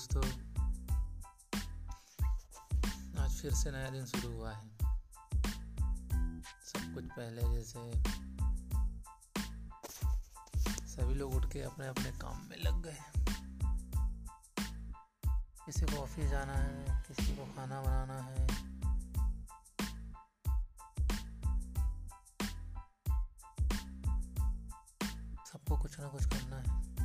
दोस्तों, आज फिर से नया दिन शुरू हुआ है। सब कुछ पहले जैसे, सभी लोग उठ के अपने अपने काम में लग गए। किसी को ऑफिस जाना है, किसी को खाना बनाना है, सबको कुछ ना कुछ करना है।